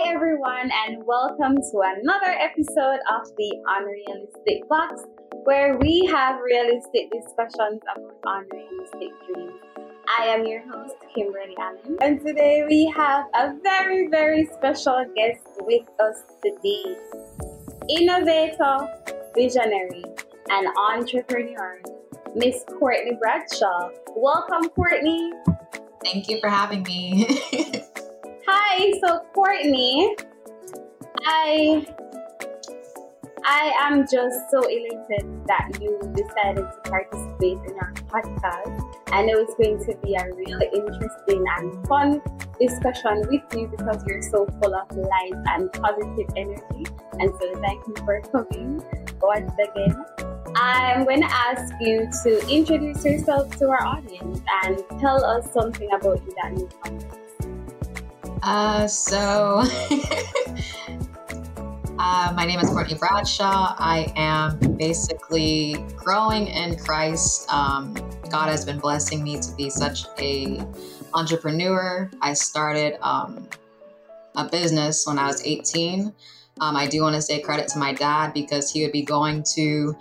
Hi everyone, and welcome to another episode of The Unrealistic Box, where we have realistic discussions about unrealistic dreams. I am your host, Kimberly Allen, and today we have a very, very special guest with us today. Innovator, visionary, and entrepreneur, Miss Courtney Bradshaw. Welcome, Courtney. Thank you for having me. Hi, so Courtney, I am just so elated that you decided to participate in our podcast. I know it's going to be a really interesting and fun discussion with you because you're so full of light and positive energy. And so thank you for coming once again. I'm going to ask you to introduce yourself to our audience and tell us something about you that you want. My name is Courtney Bradshaw. I am basically growing in Christ. God has been blessing me to be such a entrepreneur. I started a business when I was 18. I do want to say credit to my dad because he would be going to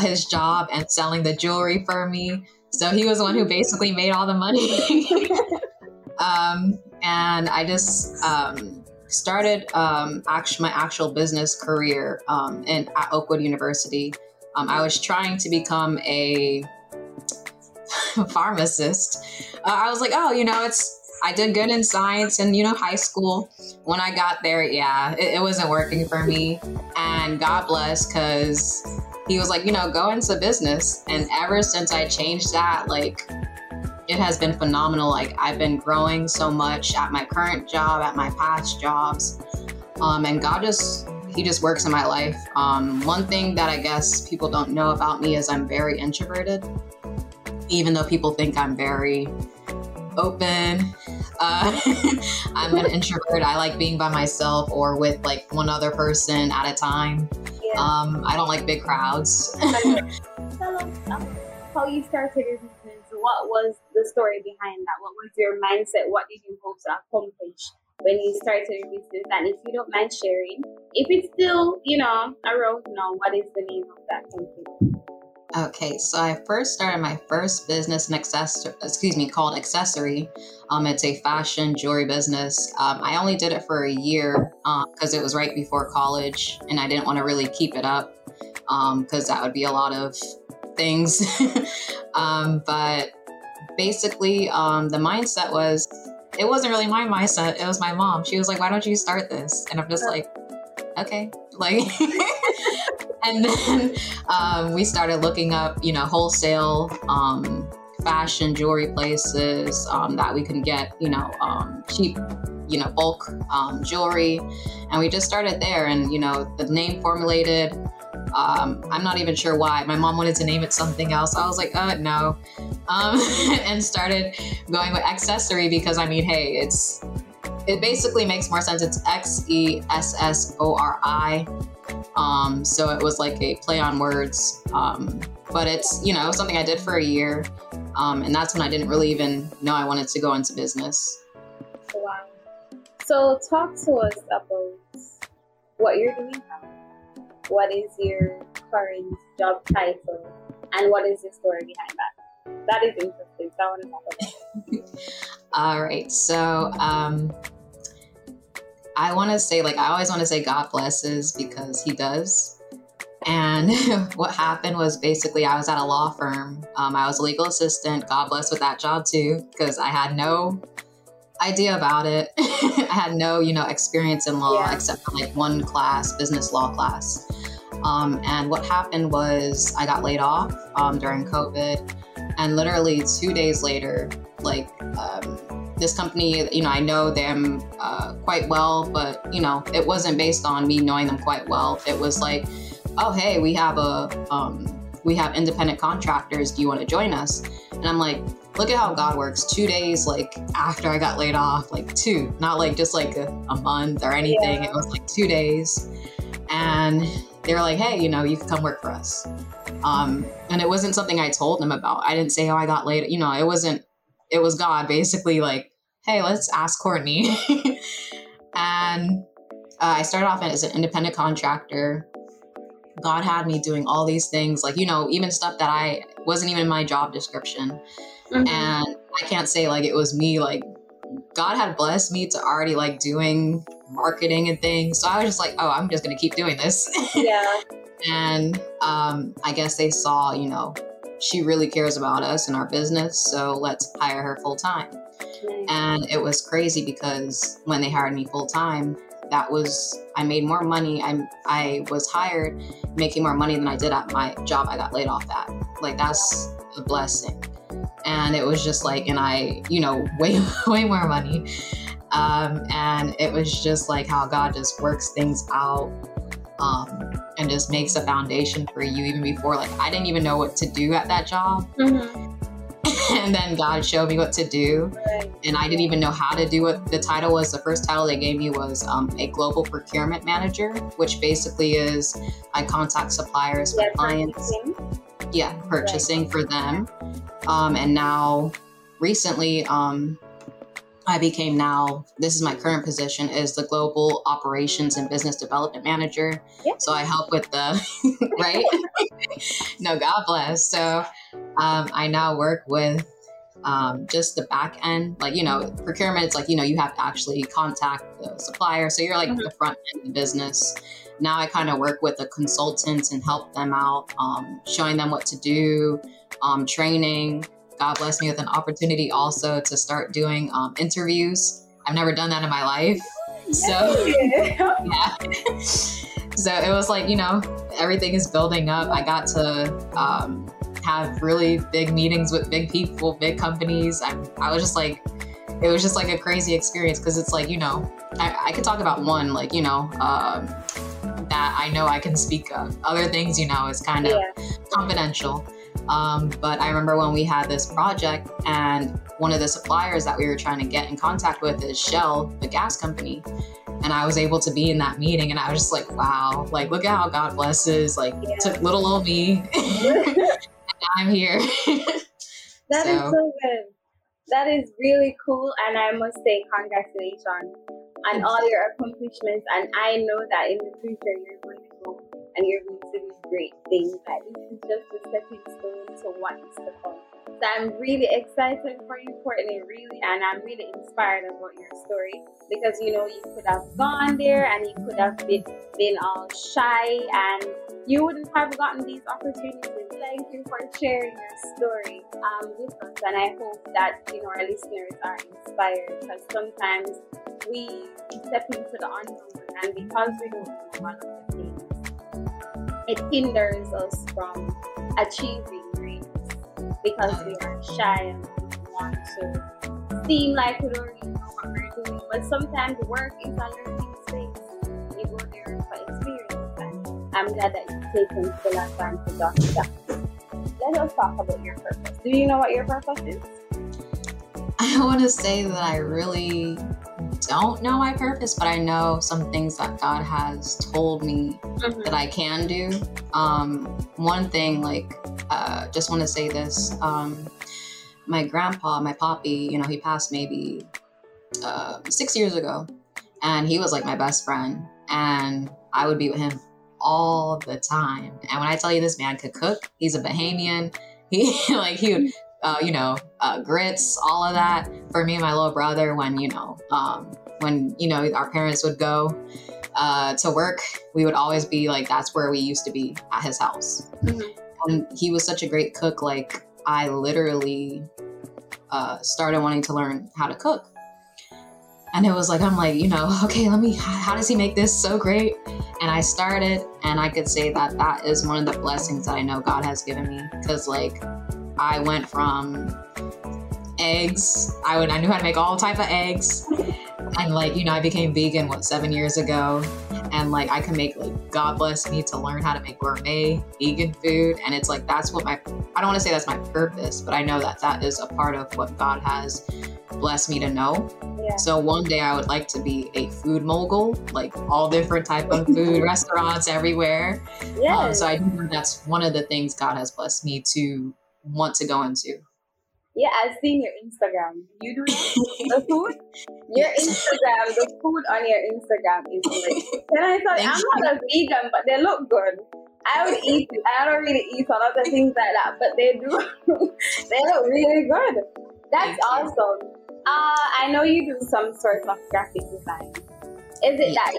his job and selling the jewelry for me. So he was the one who basically made all the money. And I just started my actual business career at Oakwood University. I was trying to become a pharmacist. I was like, I did good in science and, high school. When I got there, it wasn't working for me. And God bless, because he was like, go into business. And ever since I changed that, it has been phenomenal. I've been growing so much at my current job, at my past jobs. And God just works in my life. One thing that I guess people don't know about me is I'm very introverted, even though people think I'm very open. I'm an introvert. I like being by myself or with one other person at a time. Yeah. I don't like big crowds. Tell us how you started your business. What was the story behind that? What was your mindset? What did you hope to accomplish when you started your business? And if you don't mind sharing, if it's still, around now, what is the name of that company? Okay, so I first started my first business called Accessory. It's a fashion jewelry business. I only did it for a year because it was right before college and I didn't want to really keep it up because that would be a lot of things. But basically, the mindset was, it wasn't really my mindset. It was my mom. She was like, why don't you start this? And I'm just like, okay. And then, we started looking up, wholesale, fashion jewelry places, that we can get, cheap, bulk, jewelry. And we just started there and, the name formulated. I'm not even sure why. My mom wanted to name it something else. I was like, no. And started going with Accessory because it basically makes more sense. It's Xessori. So it was like a play on words. But it's, something I did for a year. And that's when I didn't really even know I wanted to go into business. Wow. So talk to us about what you're doing now. What is your current job title and what is the story behind that? That is interesting. I want to talk about. All right. So I want to say, I always want to say God blesses because he does. And what happened was basically I was at a law firm. I was a legal assistant. God bless with that job too, because I had no idea about it. I had no, experience in law except for one class, business law class. And what happened was I got laid off during COVID, and literally 2 days later, this company, I know them quite well, but it wasn't based on me knowing them quite well. It was like, oh hey, we have independent contractors. Do you want to join us? And I'm like, look at how God works. 2 days, after I got laid off, two, not just a month or anything. Yeah. It was 2 days. And they were like, hey, you can come work for us. And it wasn't something I told them about. I didn't say, oh, I got laid. It was God basically hey, let's ask Courtney. And I started off as an independent contractor. God had me doing all these things, like, you know, even stuff that I wasn't even in my job description. Mm-hmm. And I can't say like it was me, like God had blessed me to already like doing marketing and things. So I was just like, oh, I'm just going to keep doing this. Yeah. And I guess they saw, you know, she really cares about us and our business. So let's hire her full time. Nice. And it was crazy because when they hired me full time, that was, I made more money. I was hired making more money than I did at my job I got laid off at. Like, that's a blessing. And it was just like, and I, you know, way more money. And it was just like how God just works things out and just makes a foundation for you even before. Like, I didn't even know what to do at that job. Mm-hmm. And then God showed me what to do. And I didn't even know how to do what the title was. The first title they gave me was a global procurement manager, which basically is I contact suppliers for clients. Purchasing for them. And now recently, I became now, this is my current position, is the global operations and business development manager. Yep. So I help with the, right? No, God bless. So I now work with just the back end, like, you know, procurement, it's like, you know, you have to actually contact the supplier. So you're like mm-hmm. the front end of the business. Now I kind of work with the consultants and help them out, showing them what to do, training. God blessed me with an opportunity also to start doing interviews. I've never done that in my life. So, yeah. So it was like, you know, everything is building up. I got to have really big meetings with big people, big companies. I was just like, it was just like a crazy experience because it's like, you know, I could talk about one, like, you know, that I know I can speak of. Other things, you know, is kind of confidential. But I remember when we had this project and one of the suppliers that we were trying to get in contact with is Shell, the gas company. And I was able to be in that meeting and I was just like, wow, like, look at how God blesses, like took little old me and now I'm here. That is so good. That is really cool. And I must say congratulations on all your accomplishments. And I know that in the future you're going to go and you're going to do great things. Like, this is just a stepping stone to what is to come. So I'm really excited for you, Courtney, really, and I'm really inspired about your story because, you know, you could have gone there and you could have been all shy and you wouldn't have gotten these opportunities. Thank you for sharing your story with us, and I hope that, you know, our listeners are inspired because sometimes we step into the unknown and because we don't know one of the things, it hinders us from achieving dreams because we are shy and we want to seem like we don't really know what we're doing. But sometimes work is a learning space. You go there for experience, and I'm glad that you've taken full advantage of that. Let us talk about your purpose. Do you know what your purpose is? I want to say that I really don't know my purpose, but I know some things that God has told me mm-hmm. that I can do. One thing, like, just want to say this. My grandpa, my papi, you know, he passed maybe 6 years ago, and he was like my best friend, and I would be with him all the time. And when I tell you this man could cook, he's a Bahamian. He would. You know, grits, all of that for me and my little brother when our parents would go to work, we would always be like, that's where we used to be at his house. Mm-hmm. And he was such a great cook. Like, I literally started wanting to learn how to cook. And it was like, I'm like, you know, okay, how does he make this so great? And I started, and I could say that is one of the blessings that I know God has given me. Cause like, I went from eggs. I knew how to make all type of eggs. And like, you know, I became vegan, 7 years ago. And like, I can make, like, God bless me to learn how to make gourmet vegan food. And it's like, that's what I don't want to say that's my purpose, but I know that is a part of what God has blessed me to know. Yeah. So one day I would like to be a food mogul, like all different type of food restaurants everywhere. Yes. So I think that's one of the things God has blessed me to want to go into. Yeah, I've seen your Instagram. You do the food? Your Instagram, the food on your Instagram is great. Then I thought, I'm not a vegan, but they look good. I would eat it. I don't really eat a lot of things like that, but they do. They look really good. That's awesome. I know you do some sort of graphic design. Is it that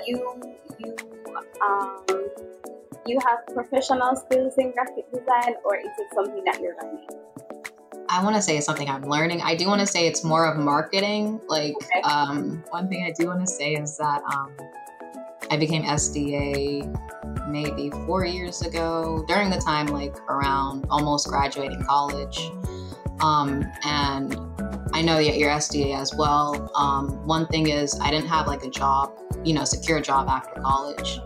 you have professional skills in graphic design, or is it something that you're learning? I want to say it's something I'm learning. I do want to say it's more of marketing. Like, okay. One thing I do want to say is that I became SDA maybe 4 years ago, during the time like around almost graduating college. And I know that you're SDA as well. One thing is I didn't have like a job, secure job after college.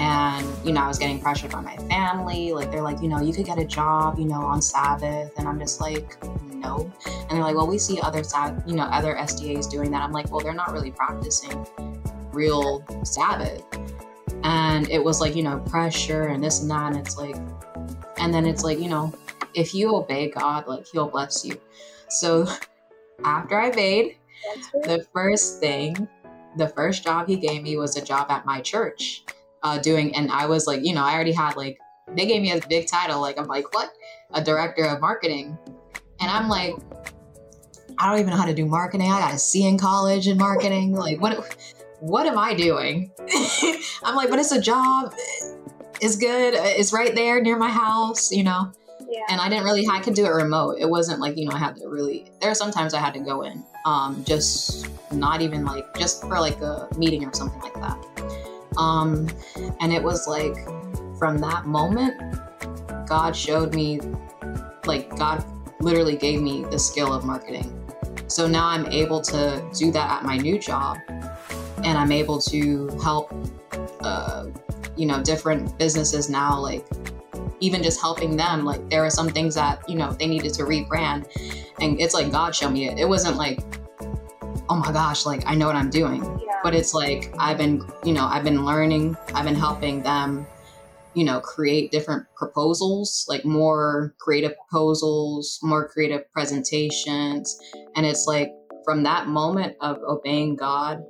And, I was getting pressured by my family. Like, they're like, you could get a job, on Sabbath. And I'm just like, no. And they're like, well, we see other SDAs doing that. I'm like, well, they're not really practicing real Sabbath. And it was like, pressure and this and that. And it's like, and then it's like, if you obey God, like, he'll bless you. So after I obeyed, the first job he gave me was a job at my church. And I was like, I already had like, they gave me a big title. Like, I'm like, what? A director of marketing. And I'm like, I don't even know how to do marketing. I got a C in college in marketing. Like, what am I doing? I'm like, but it's a job. It's good. It's right there near my house, Yeah. And I didn't really, I could do it remote. It wasn't like, I had to really, there are sometimes I had to go in, just not even like, just for like a meeting or something like that. And it was like, from that moment, God showed me, like, God literally gave me the skill of marketing. So now I'm able to do that at my new job, and I'm able to help, different businesses now, like, even just helping them, like, there are some things that, they needed to rebrand, and it's like, God showed me it. It wasn't like, oh my gosh, like, I know what I'm doing, but it's like, I've been learning, I've been helping them, create different proposals, like more creative proposals, more creative presentations. And it's like, from that moment of obeying God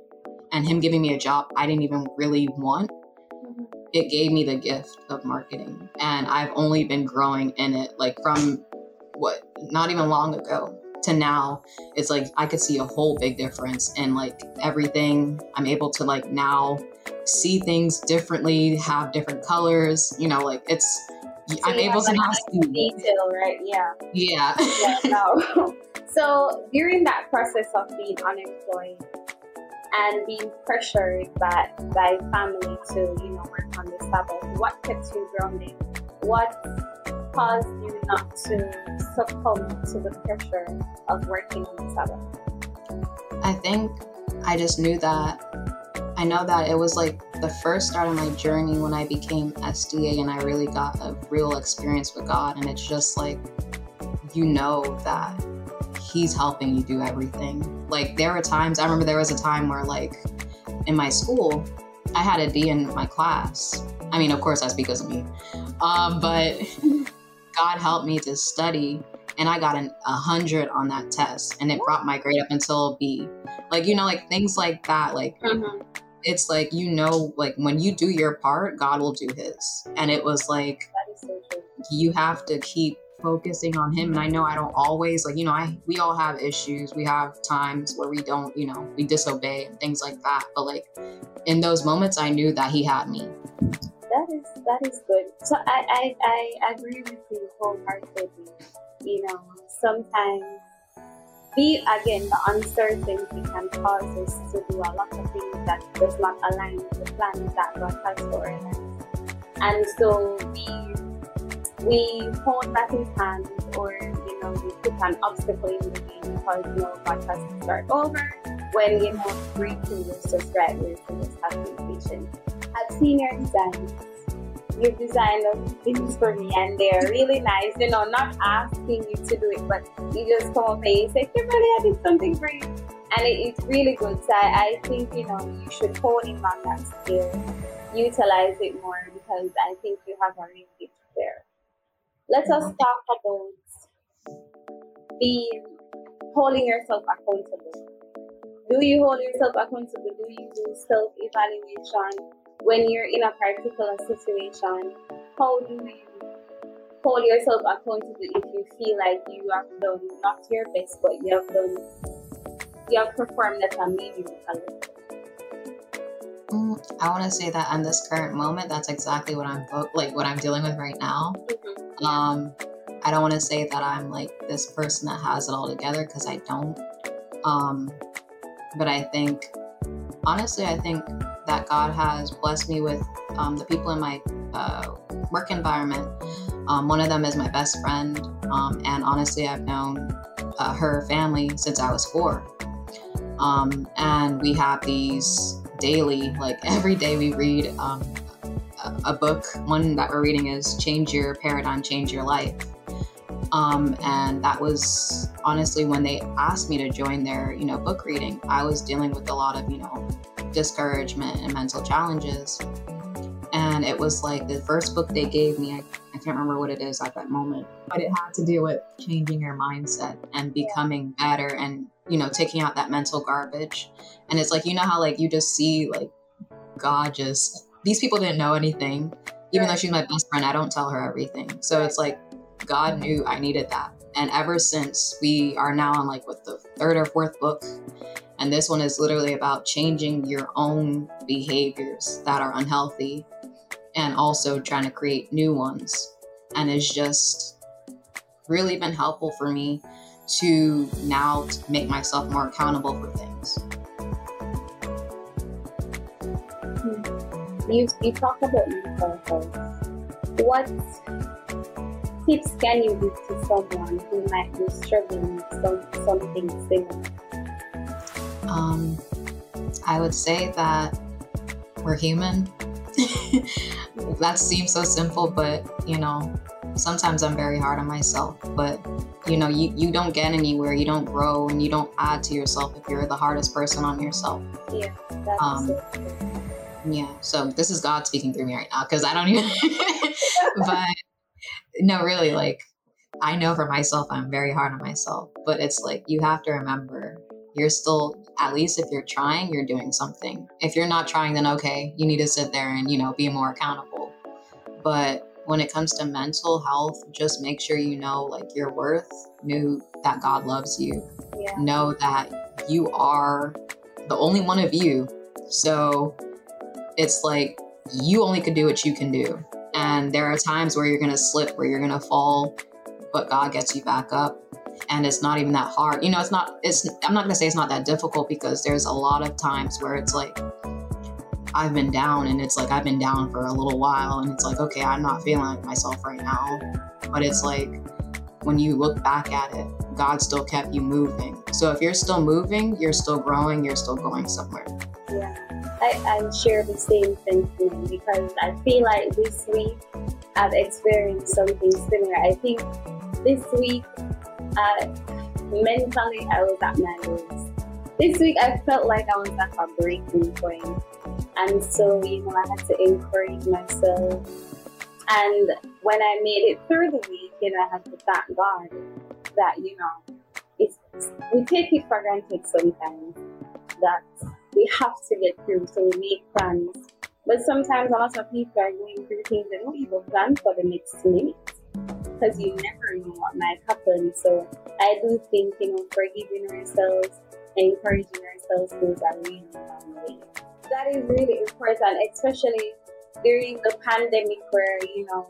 and him giving me a job I didn't even really want, it gave me the gift of marketing, and I've only been growing in it, like, from what, not even long ago to now. It's like, I could see a whole big difference in like everything. I'm able to like now see things differently, have different colors, like it's, so I'm able to now see detail, right? Yeah. Yeah. No. So during that process of being unemployed and being pressured by family to, work on the Sabbath, what kept you grounded? What caused you not to succumb to the pressure of working on the Sabbath? I think I just knew that. I know that it was like the first start of my journey when I became SDA, and I really got a real experience with God. And it's just like, that he's helping you do everything. Like, there were times, I remember there was a time where, like, in my school, I had a D in my class. I mean, of course that's because of me. But God helped me to study, and I got 100 on that test, and it brought my grade up until B. Like, like things like that. Like, it's like, like, when you do your part, God will do his. And it was like, that is so true. You have to keep focusing on him. And I know I don't always, like, we all have issues. We have times where we don't, we disobey and things like that. But like, in those moments, I knew that he had me. That is good. So I agree with you wholeheartedly. Sometimes the uncertainty can cause us to do a lot of things that does not align with the plans that God has for us. And so we hold back his hand, or we put an obstacle in the game because God has to start over. When breakthrough is just right, we just have to be patient. I've seen your designs. You've designed those things for me, and they're really nice. Not asking you to do it, but you just come up and you say, Kimberly, I did something for you, and it's really good. So I think you should hone in on that skill, utilize it more, because I think you have a real gift there. Let us talk about be holding yourself accountable. Do you hold yourself accountable? Do you do self-evaluation when you're in a particular situation? How do you hold yourself accountable if you feel like you have done not your best, but you have performed at a medium level? I want to say that in this current moment, that's exactly what I'm dealing with right now. Mm-hmm. I don't want to say that I'm like this person that has it all together, because I don't. But I think, honestly, I think that God has blessed me with the people in my work environment. One of them is my best friend, and honestly, I've known her family since I was 4, and we have these daily, like every day we read a book. One that we're reading is Change Your Paradigm, Change Your Life. And that was honestly when they asked me to join their, book reading. I was dealing with a lot of, discouragement and mental challenges. And it was like the first book they gave me, I can't remember what it is at that moment, but it had to do with changing your mindset and becoming better and, taking out that mental garbage. And it's like, how like you just see like God just, these people didn't know anything. Even though she's my best friend, I don't tell her everything. So it's like, God knew I needed that. And ever since, we are now on like what, the 3rd or 4th book. And this one is literally about changing your own behaviors that are unhealthy and also trying to create new ones. And it's just really been helpful for me to now make myself more accountable for things. You talk about mental health. What tips can you give to someone who might be struggling with something similar? I would say that we're human. That seems so simple, but sometimes I'm very hard on myself. But you don't get anywhere, you don't grow, and you don't add to yourself if you're the hardest person on yourself. Yeah, that's so this is God speaking through me right now, because I don't even. But no, really, like, I know for myself, I'm very hard on myself, but it's like, you have to remember, you're still, at least if you're trying, you're doing something. If you're not trying, then okay, you need to sit there and, be more accountable. But when it comes to mental health, just make sure you know, like, your worth, know that God loves you. Yeah. Know that you are the only one of you. So it's like, you only could do what you can do. And there are times where you're going to slip, where you're going to fall, but God gets you back up. And it's not even that hard. I'm not going to say it's not that difficult, because there's a lot of times where it's like, I've been down, and it's like, I've been down for a little while, and it's like, okay, I'm not feeling like myself right now. But it's like, when you look back at it, God still kept you moving. So if you're still moving, you're still growing, you're still going somewhere. Yeah. I share the same sentiment, because I feel like this week I've experienced something similar. I think this week, mentally, I was at my lowest. This week, I felt like I was at a breaking point. And so, I had to encourage myself. And when I made it through the week, I had to thank God that, we take it for granted sometimes that we have to get through, so we make plans. But sometimes a lot of people are going through things and don't even plan for the next minute, because you never know what might happen. So I do think, forgiving ourselves and encouraging ourselves goes a really long way. That is really important, especially during the pandemic, where, you don't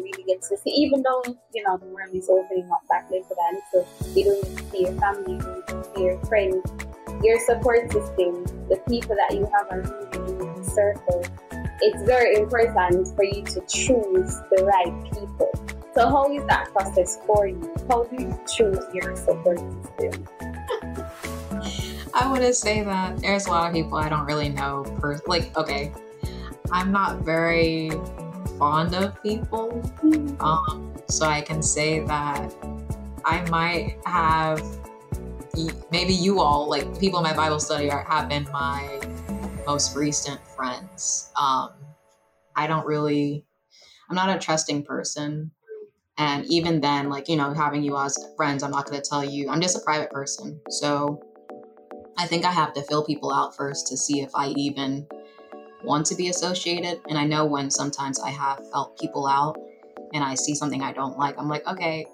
really get to see, even though, the world is opening up back later than, so you don't get to see your family, you don't get to see your friends. Your support system, the people that you have around you in your circle, it's very important for you to choose the right people. So how is that process for you? How do you choose your support system? I wouldn't say that there's a lot of people I don't really know. I'm not very fond of people, so I can say that I might have. Maybe you all, like people in my Bible study, have been my most recent friends. I'm not a trusting person. And even then, like, you know, having you as friends, I'm not going to tell you, I'm just a private person. So I think I have to fill people out first to see if I even want to be associated. And I know when sometimes I have felt people out and I see something I don't like, I'm like, okay,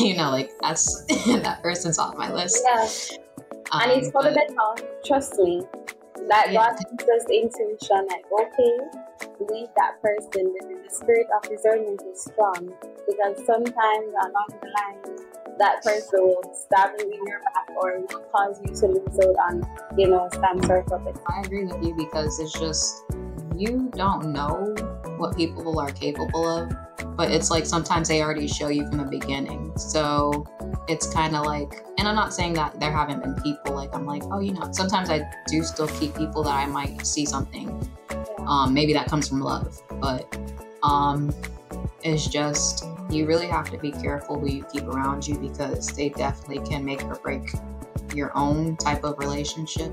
you know, like that's, that person's off my list. Yeah. And it's for the better, trust me. That God gives us the intuition, like, okay, leave that person. The spirit of discernment is strong, because sometimes along the line, that person will stab you in your back or will cause you to lose out on, you know, some sort of it. I agree with you, because it's just, you don't know what people are capable of, but it's like sometimes they already show you from the beginning. So it's kind of like, and I'm not saying that there haven't been people, like I'm like, oh, you know, sometimes I do still keep people that I might see something. Maybe that comes from love, but it's just, you really have to be careful who you keep around you, because they definitely can make or break your own type of relationship.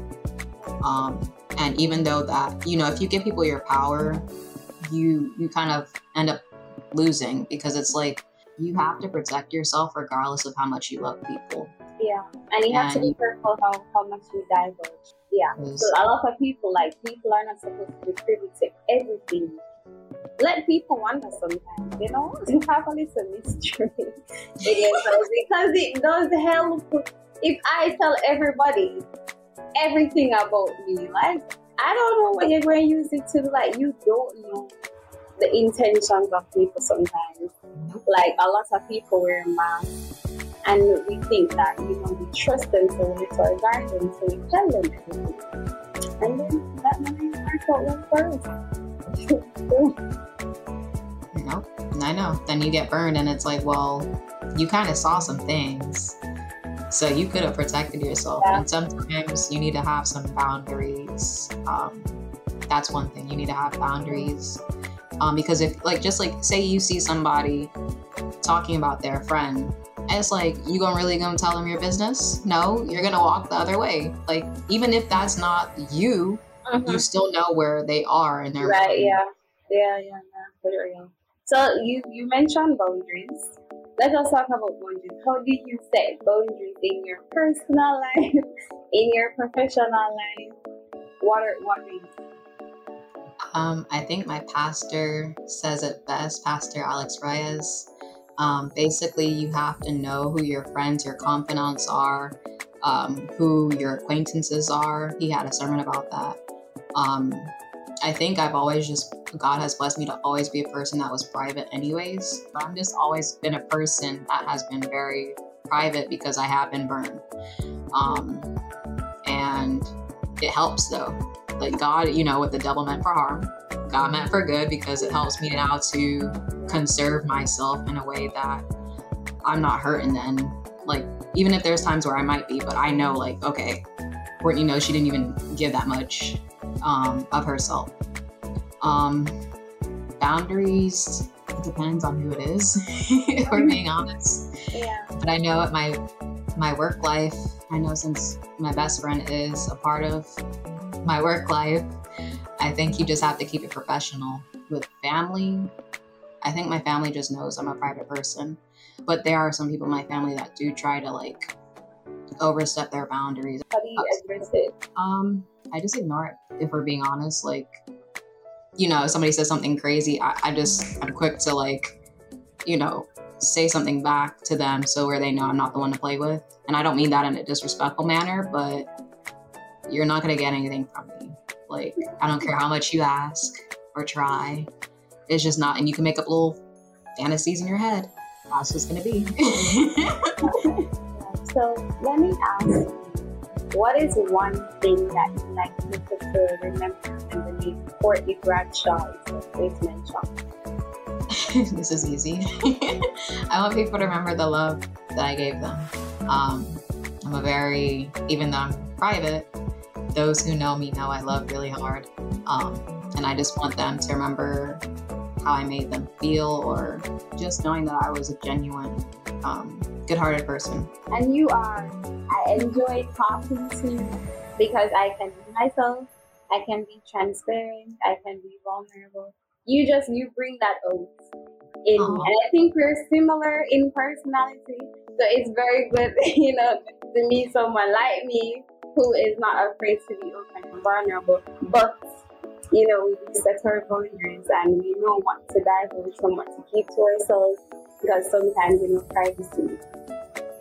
And even though that, you know, if you give people your power, you kind of end up losing, because it's like, you have to protect yourself regardless of how much you love people. Yeah, and you have to be careful how much you divulge. Yeah, so a lot of people, like, people are not supposed to be privy to everything. Let people wonder sometimes, you know? You have a little mystery. Because it does help. If I tell everybody everything about me, like, I don't know what you're going to use it to, like, you don't know the intentions of people sometimes. Like, a lot of people wear masks, and we think that, you know, we trust them, so we disregard them, so we tell them everything. And then that money works out well for us. Nope, I know. Then you get burned, and it's like, well, you kind of saw some things, so you could have protected yourself. Yeah. And sometimes you need to have some boundaries. That's one thing, you need to have boundaries. Because if, like, just like, say you see somebody talking about their friend, and it's like, you really gonna tell them your business? No, you're gonna walk the other way. Like, even if that's not you, you still know where they are in their right. Yeah. So you mentioned boundaries. Let us talk about boundaries. How do you set boundaries in your personal life, in your professional life? What do you do? I think my pastor says it best, Pastor Alex Reyes. Basically, you have to know who your friends, your confidants are, who your acquaintances are. He had a sermon about that. I think I've always just, God has blessed me to always be a person that was private anyways. I've just always been a person that has been very private, because I have been burned. And it helps, though. Like, God, you know, what the devil meant for harm, God meant for good, because it helps me now to conserve myself in a way that I'm not hurting then. Like, even if there's times where I might be, but I know, like, okay, Courtney knows she didn't even give that much of herself. Boundaries, it depends on who it is, if we're being honest. Yeah. But I know at my work life, I know since my best friend is a part of my work life, I think you just have to keep it professional. With family, I think my family just knows I'm a private person, but there are some people in my family that do try to, like, overstep their boundaries. How do you address it? I just ignore it, if we're being honest. Like, you know, if somebody says something crazy, I'm quick to, like, you know, say something back to them, so where they know I'm not the one to play with. And I don't mean that in a disrespectful manner, but you're not going to get anything from me. Like, I don't care how much you ask or try. It's just not, and you can make up little fantasies in your head. That's just going to be. So let me ask, what is one thing that you like people to remember when the name Courtney Bradshaw is always mentioned? This is easy. I want people to remember the love that I gave them. I'm a very, even though I'm private, those who know me know I love really hard. And I just want them to remember how I made them feel, or just knowing that I was a genuine, good-hearted person. And you are. I enjoy talking to you, because I can be myself, I can be transparent, I can be vulnerable. You bring that out. in, and I think we're similar in personality. So it's very good, you know, to meet someone like me who is not afraid to be open and vulnerable, but you know, we set our boundaries and we don't want to divulge so much to keep to ourselves, because sometimes, you know, privacy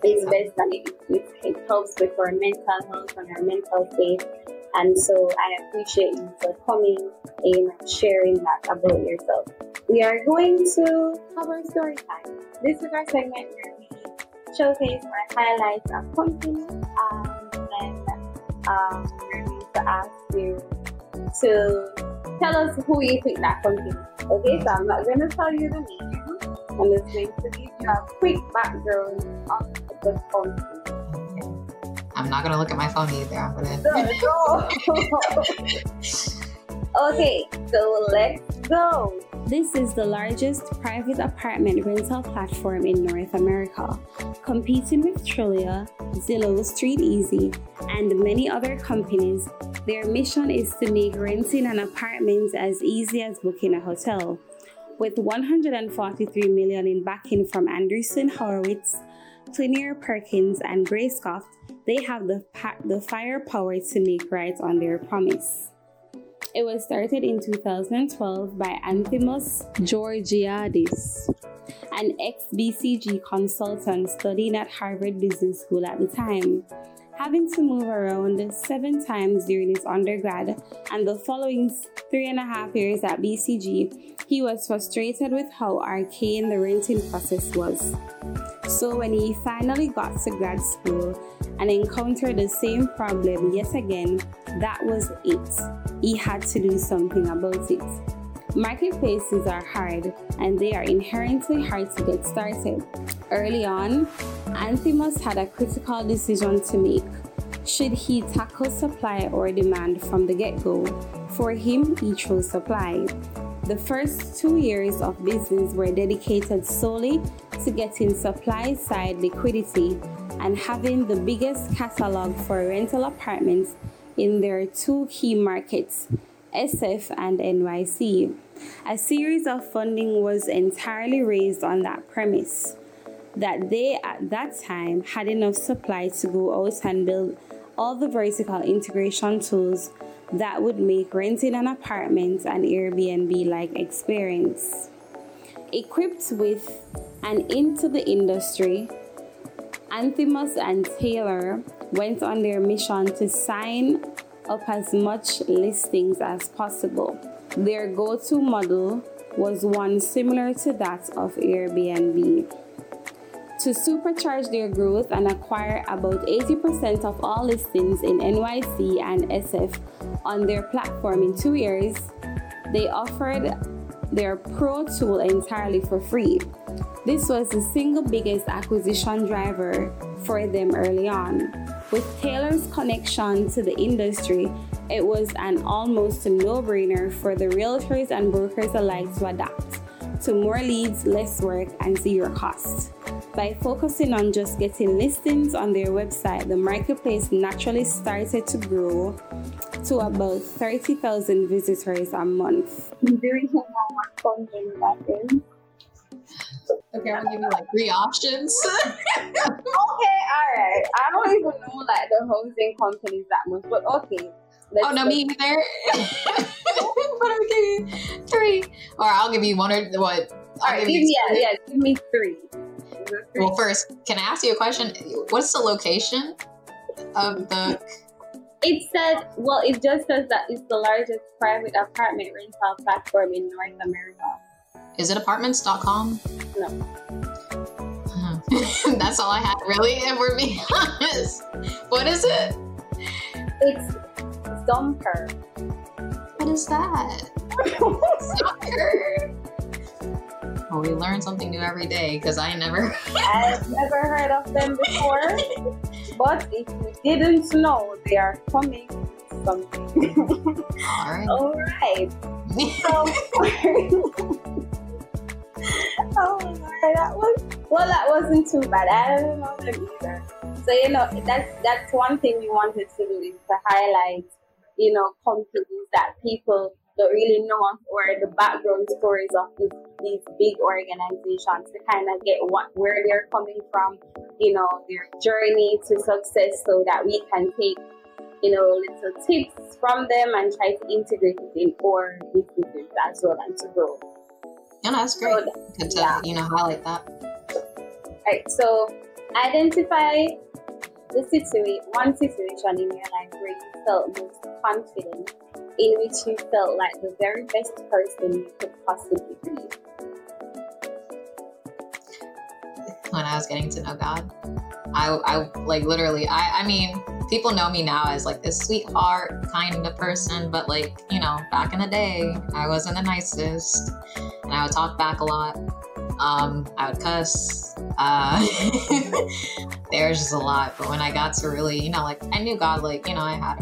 is best, and it helps with our mental health and our mental state. And so I appreciate you for coming in and sharing that about yourself. We are going to have our story time. This is our segment where we showcase our highlights of company, and we're going to ask you to tell us who you think that company is. Okay, so I'm not going to tell you the name. I'm just going to give you a quick background of the company. Okay. I'm not going to look at my phone either. I'm going to... No. Okay, so let's go. This is the largest private apartment rental platform in North America, competing with Trulia, Zillow, StreetEasy, and many other companies. Their mission is to make renting an apartment as easy as booking a hotel. With $143 million in backing from Andreessen Horowitz, Kleiner Perkins, and Grayscoft, they have the firepower to make right on their promise. It was started in 2012 by Anthimos Georgiadis, an ex-BCG consultant studying at Harvard Business School at the time. Having to move around 7 times during his undergrad and the following 3.5 years at BCG, he was frustrated with how arcane the renting process was. So when he finally got to grad school and encountered the same problem yet again, that was it. He had to do something about it. Marketplaces are hard, and they are inherently hard to get started. Early on, Anthimos had a critical decision to make. Should he tackle supply or demand from the get-go? For him, he chose supply. The first 2 years of business were dedicated solely to getting supply-side liquidity and having the biggest catalog for rental apartments in their 2 key markets, SF and NYC. A series of funding was entirely raised on that premise, that they at that time had enough supply to go out and build all the vertical integration tools that would make renting an apartment an Airbnb-like experience. Equipped with and into the industry, Anthimos and Taylor went on their mission to sign up as much listings as possible. Their go-to model was one similar to that of Airbnb. To supercharge their growth and acquire about 80% of all listings in NYC and SF on their platform in 2 years, they offered their Pro tool entirely for free. This was the single biggest acquisition driver for them early on. With Taylor's connection to the industry, it was an almost no-brainer for the realtors and brokers alike to adapt to more leads, less work, and zero cost. By focusing on just getting listings on their website, the marketplace naturally started to grow to about 30,000 visitors a month. Okay, I'm gonna give you like 3 options. Okay, alright. I don't even know like the housing companies that much, but okay. Oh, no, me either. But I'll give you 3. Or I'll give you 1 or what? Alright, give me 3. Well, first, can I ask you a question? What's the location of the... It just says that it's the largest private apartment rental platform in North America. Is it apartments.com? No. That's all I had, really, if we're being honest. What is it? It's Stomper. What is that? Stomper. Well, we learn something new every day, because I've never heard of them before. But if you didn't know, they are coming something. All right. So, oh my God, that wasn't too bad. I don't know them either. So, you know, that's one thing we wanted to do, is to highlight you know, companies that people don't really know of, or the background stories of these big organizations, to kind of get where they're coming from, you know, their journey to success, so that we can take, you know, little tips from them and try to integrate it in our businesses as well and to grow. Yeah, that's great. So that, good to, you know, highlight that. Right, so identify one situation in your life where you felt most confident, in which you felt like the very best person you could possibly be. When I was getting to know God, I mean, people know me now as like this sweetheart kind of person, but like, you know, back in the day, I wasn't the nicest, and I would talk back a lot. I would cuss. There was just a lot. But when I got to really, you know, like I knew God, like, you know, I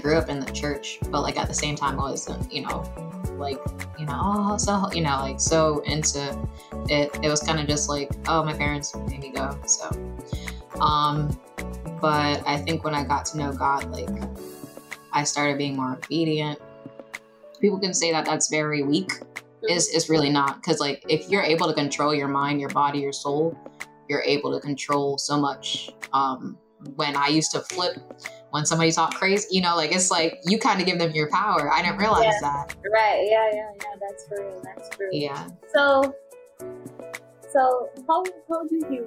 grew up in the church, but like at the same time, I wasn't, you know, like, you know, oh, so, you know, like so into it. It was kind of just like, oh, my parents made me go. So, but I think when I got to know God, like I started being more obedient. People can say that that's very weak. It's really not, because like if you're able to control your mind, your body, your soul, you're able to control so much. When I used to flip when somebody talked crazy, you know, like it's like you kind of give them your power. I didn't realize that. Right. Yeah. That's true. Yeah. So how do you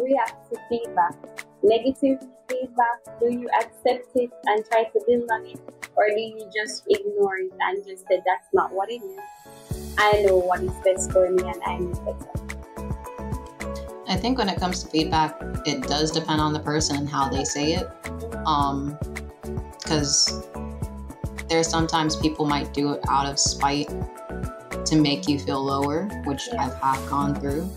react to feedback? Negative feedback? Do you accept it and try to build on it? Or do you just ignore it and just say, that's not what it is. I know what is best for me and I know better. I think when it comes to feedback, it does depend on the person and how they say it. Because there's sometimes people might do it out of spite to make you feel lower, which I've gone through.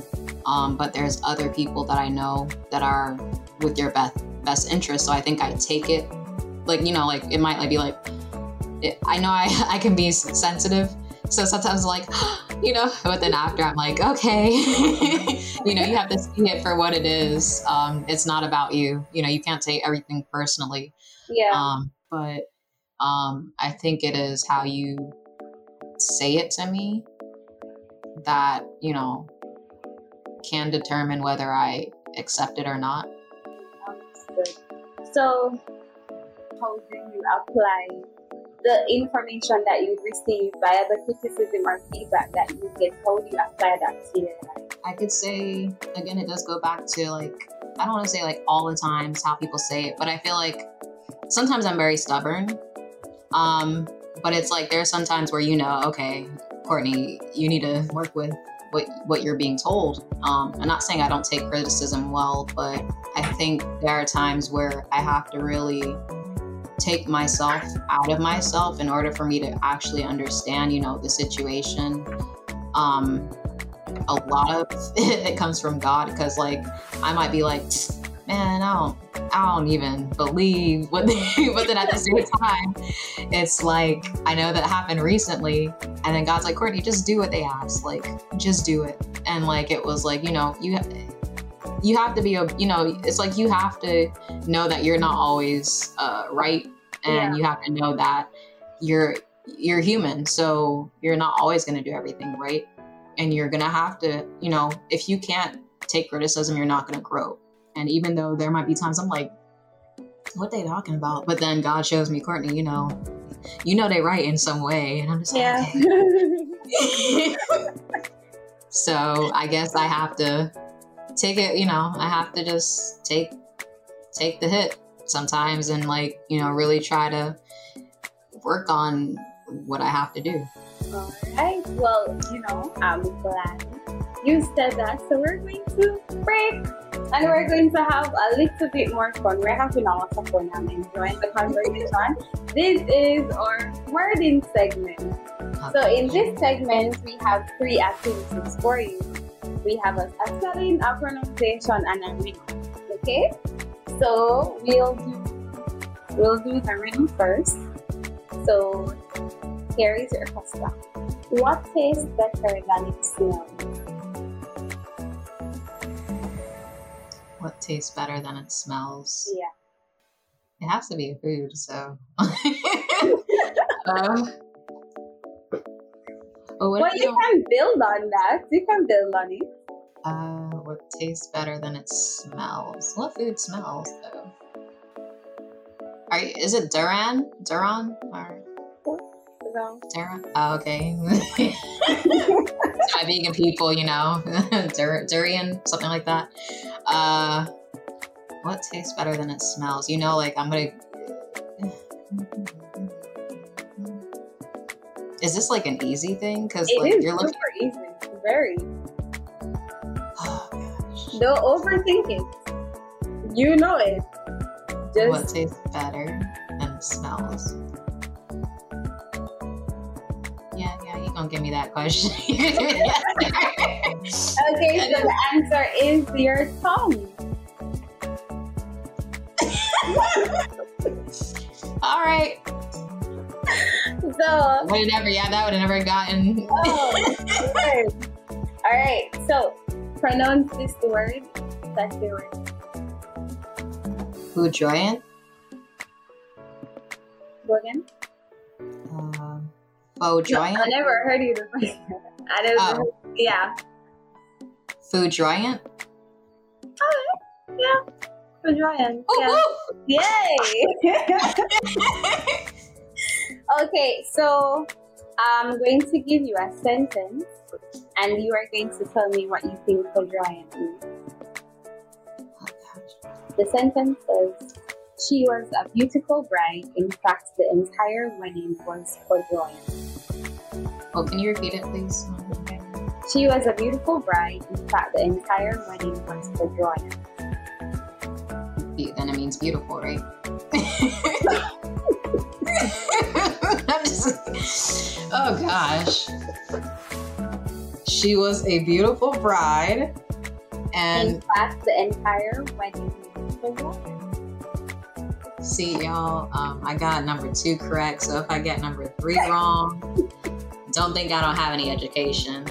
But there's other people that I know that are with your best interest. So I think I take it. Like, you know, like it might like be like, I know I can be sensitive. So sometimes like, you know, but then after I'm like, okay, you know, you have to see it for what it is. It's not about you. You know, you can't take everything personally. Yeah. But I think it is how you say it to me that, you know, can determine whether I accept it or not. So how do you apply the information that you receive via the criticism or feedback that you get? How do you apply that to your life? I could say, again, it does go back to like, I don't want to say like all the times how people say it, but I feel like sometimes I'm very stubborn. But it's like, there's some times where, you know, okay, Courtney, you need to work with what you're being told. I'm not saying I don't take criticism well, but I think there are times where I have to really take myself out of myself in order for me to actually understand, you know, the situation. A lot of it comes from God, because like I might be like, man, I don't even believe what they, but then at the same time, it's like, I know that happened recently. And then God's like, Courtney, just do what they asked. Like, just do it. And like, it was like, you know, you have to be, you know, it's like, you have to know that you're not always right. And you have to know that you're human. So you're not always going to do everything right. And you're going to have to, you know, if you can't take criticism, you're not going to grow. And even though there might be times I'm like, what they talking about? But then God shows me, Courtney, you know they right in some way. And I'm just like, okay. So I guess I have to take it, you know, I have to just take the hit sometimes and like, you know, really try to work on what I have to do. All right. Well, you know, I'm glad you said that. So we're going to break. And we're going to have a little bit more fun. We're having a lot of fun and enjoying the conversation. This is our wording segment. So in this segment, we have three activities for you. We have a spelling, a pronunciation, and a riddle. Okay? So we'll do the riddle first. So here is your pasta. What tastes better than it smells? What tastes better than it smells? Yeah. It has to be a food, so. Well, you can build on that. You can build on it. What tastes better than it smells? What food smells, though? Is it Duran? Duran? Or... Duran? Oh, okay. Thai vegan people, you know. Durian, something like that. What tastes better than it smells? You know, like, I'm gonna... Is this like an easy thing? Because like you're looking for easy. Very. Oh gosh. No overthinking. You know it. Just what tastes better and smells. Yeah, you're gonna give me that question. Okay, so the answer is your tongue. All right. So that would have never gotten. Oh, right. All right. So pronounce this word. That's the word. Fujoyan. Fujoyan. Fujoyan. No, I never heard you the first time. I never. Oh. Yeah. Fujoyan. Oh yeah. Fujoyan. Yeah. Yay. Okay, so I'm going to give you a sentence and you are going to tell me what you think Kodrayan means. The sentence says, she was a beautiful bride. In fact, the entire wedding was Kodrayan. Oh, can you repeat it, please? Okay. She was a beautiful bride. In fact, the entire wedding was Kodrayan. Then it means beautiful, right? Oh gosh. She was a beautiful bride, and in fact, the entire wedding. See y'all, I got number 2 correct, so if I get number 3 wrong, don't think I don't have any education.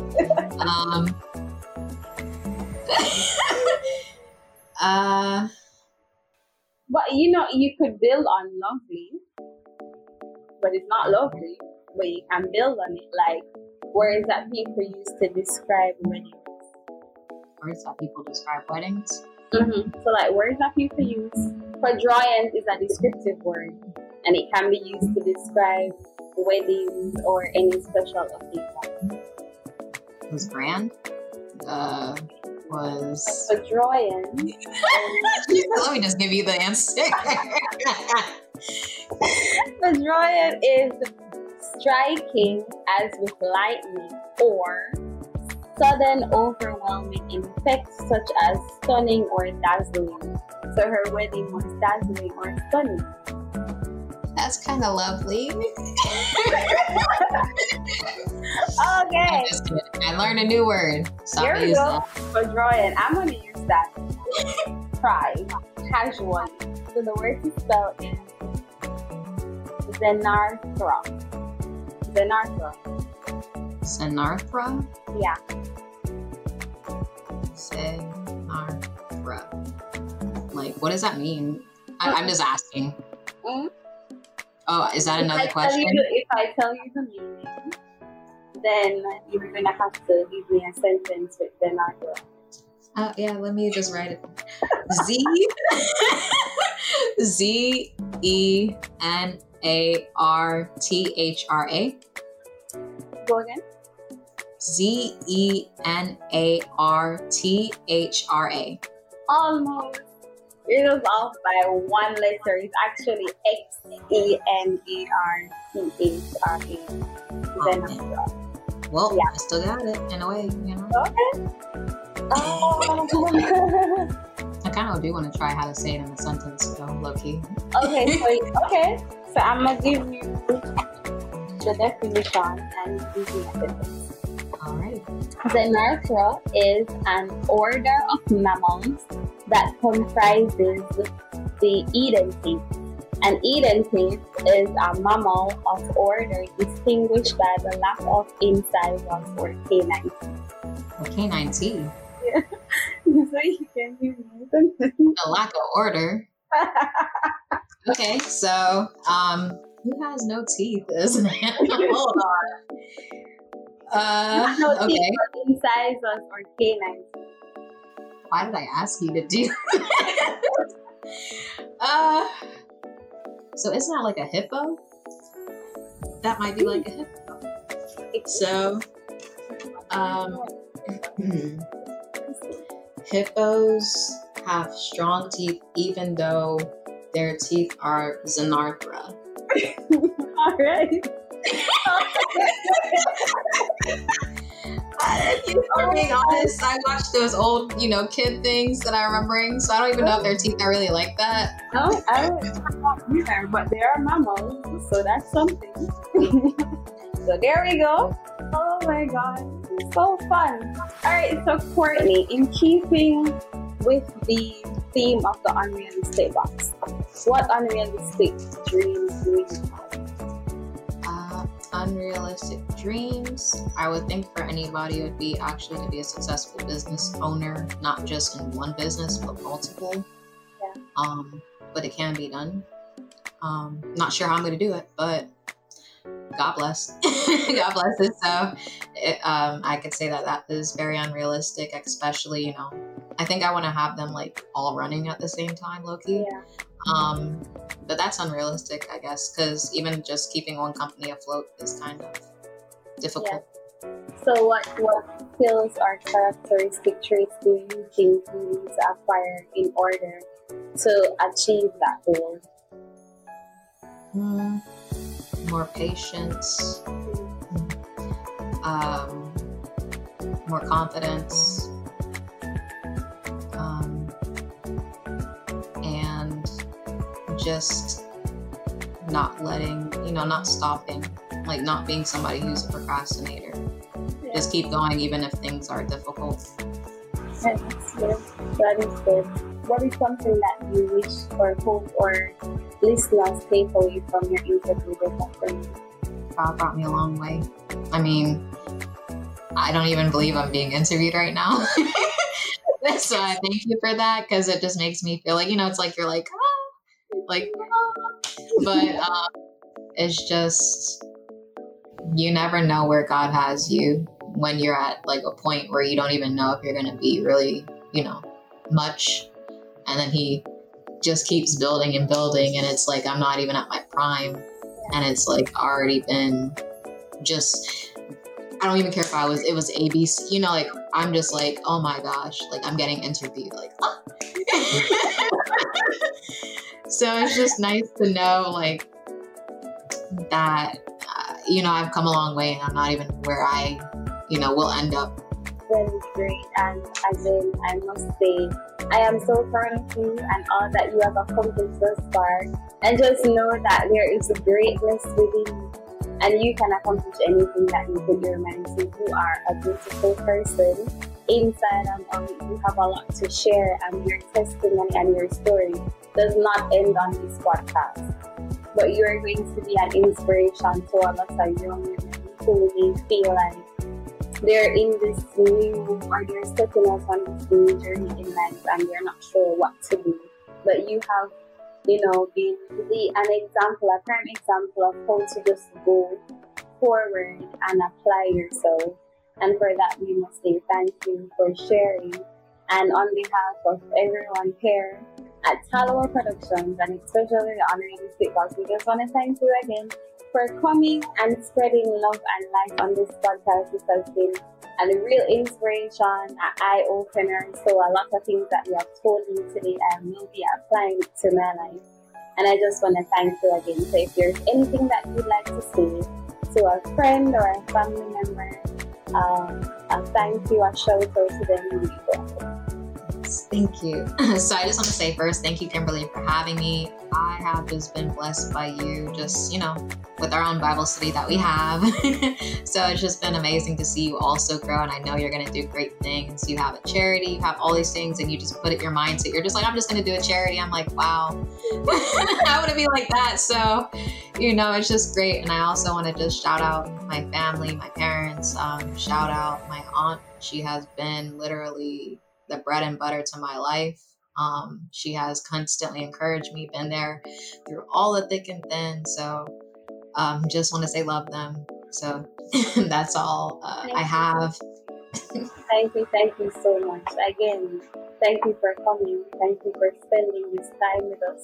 But you know, you could build on lovely. But it's not lovely, but you can build on it. Like, words that people use to describe weddings. Words that people describe weddings? Mm-hmm. So, like, words that people use. Quadrant is a descriptive word, and it can be used to describe weddings or any special occasion. Was grand? Was... Quadrant. Let me just give you the answer. Fajroyan is striking as with lightning or sudden, overwhelming effects such as stunning or dazzling. So her wedding was dazzling or stunning. That's kind of lovely. Okay. I learned a new word. So here we go. Fajroyan. I'm going to use that. Try. Casually. So the word to spell is Xenarthra. Xenarthra. Xenarthra? Yeah. Xenarthra. Like, what does that mean? I'm just asking. Mm-hmm. Oh, is that another question? If I tell you the meaning, then you're going to have to give me a sentence with Xenarthra. Oh, yeah, let me just write it. Zenarthra. Go again. Zenarthra. Almost. It was off by 1 letter. It's actually Xenarthra. Well, yeah. I still got it in a way, you know. Okay. I kind of do want to try how to say it in a sentence, though, low-key. Okay, so I'm going to give you the definition and the sentence. Alright. Xenarthra is an order of mammals that comprises the edenthes. An edenthes is a mammal of order distinguished by the lack of incisors or canine teeth. Or canine teeth? So you can use the lack of order. Okay, so who has no teeth? Isn't it? Hold on. No teeth or incisors or canines. Why did I ask you to do that? So it's not like a hippo. That might be like a hippo. So, hippos have strong teeth, even though their teeth are Xenarthra. All right. For being honest, I watched those old, kid things that I remember, so I don't even know if their teeth are really like that. No, I don't either, but they are mammals, so that's something. So there we go. Oh my God, so fun. All right, so Courtney, in keeping with the theme of the unrealistic box, what unrealistic dreams do you have? Unrealistic dreams, I would think for anybody would be actually to be a successful business owner, not just in one business but multiple. Yeah. But it can be done. Not sure how I'm going to do it, but God bless. God bless it. So I could say that is very unrealistic, especially, I think I want to have them like all running at the same time, low-key. Yeah. But that's unrealistic, I guess, because even just keeping one company afloat is kind of difficult. Yeah. So what skills or characteristic traits do you think you need to acquire in order to achieve that goal? More patience, more confidence, and just not letting, not stopping, like not being somebody who's a procrastinator. Yeah. Just keep going even if things are difficult. That's good. That is good. What is something that you wish or hope or listeners take away from your interview with Dr. God brought me a long way. I mean, I don't even believe I'm being interviewed right now. So I thank you for that, because it just makes me feel like, it's like you're like, ah, like, ah. But it's just, you never know where God has you when you're at like a point where you don't even know if you're going to be really, much. And then he just keeps building and building, and it's like I'm not even at my prime, and it's like already been just, I don't even care if it was ABC, like I'm just like, oh my gosh, like I'm getting interviewed, like ah. So it's just nice to know like that I've come a long way and I'm not even where I will end up. That is great, and again, I must say, I am so proud of you and all that you have accomplished thus far. And just know that there is a greatness within you, and you can accomplish anything that you put your mind to. You are a beautiful person inside and out. You have a lot to share, and your testimony and your story does not end on this podcast. But you are going to be an inspiration to all of us young women who may feel like they're in this new, or they're stepping off on this new journey in life and they're not sure what to do. But you have, been a prime example of how to just go forward and apply yourself. And for that, we must say thank you for sharing. And on behalf of everyone here at Talawah Productions, and especially the Unrealistic Box, we just want to thank you again for coming and spreading love and life on this podcast. This has been a real inspiration, an eye-opener. So a lot of things that you have told me today, I will be applying to my life. And I just want to thank you again. So if there's anything that you'd like to say to a friend or a family member, a thank you, a shout out to them, you will. Thank you. So I just want to say first, thank you, Kimberly, for having me. I have just been blessed by you, just, with our own Bible study that we have. So it's just been amazing to see you also grow. And I know you're going to do great things. You have a charity, you have all these things, and you just put it in your mindset. You're just like, I'm just going to do a charity. I'm like, wow. I want to be like that. So, it's just great. And I also want to just shout out my family, my parents, shout out my aunt. She has been literally the bread and butter to my life. She has constantly encouraged me, been there through all the thick and thin. So just want to say love them. So that's all I have. Thank you so much. Again, thank you for coming. Thank you for spending this time with us.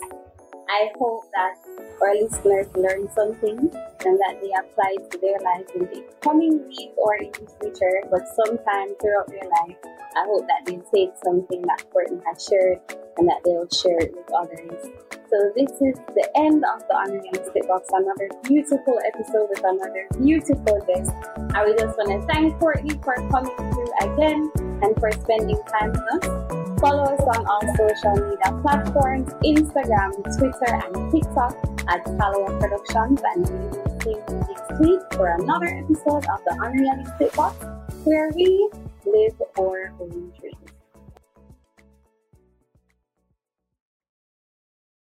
I hope that our listeners learn something and that they apply to their lives in the coming week or in the future, but sometime throughout their life. I hope that they take something that Courtney has shared and that they'll share it with others. So this is the end of the Unrealistic Box, another beautiful episode with another beautiful guest. I would just want to thank Courtney for coming through again and for spending time with us. Follow us on all social media platforms, Instagram, Twitter, and TikTok at Talawah Productions, and we will see you next week for another episode of the Unrealistic Box, where we live our own dreams.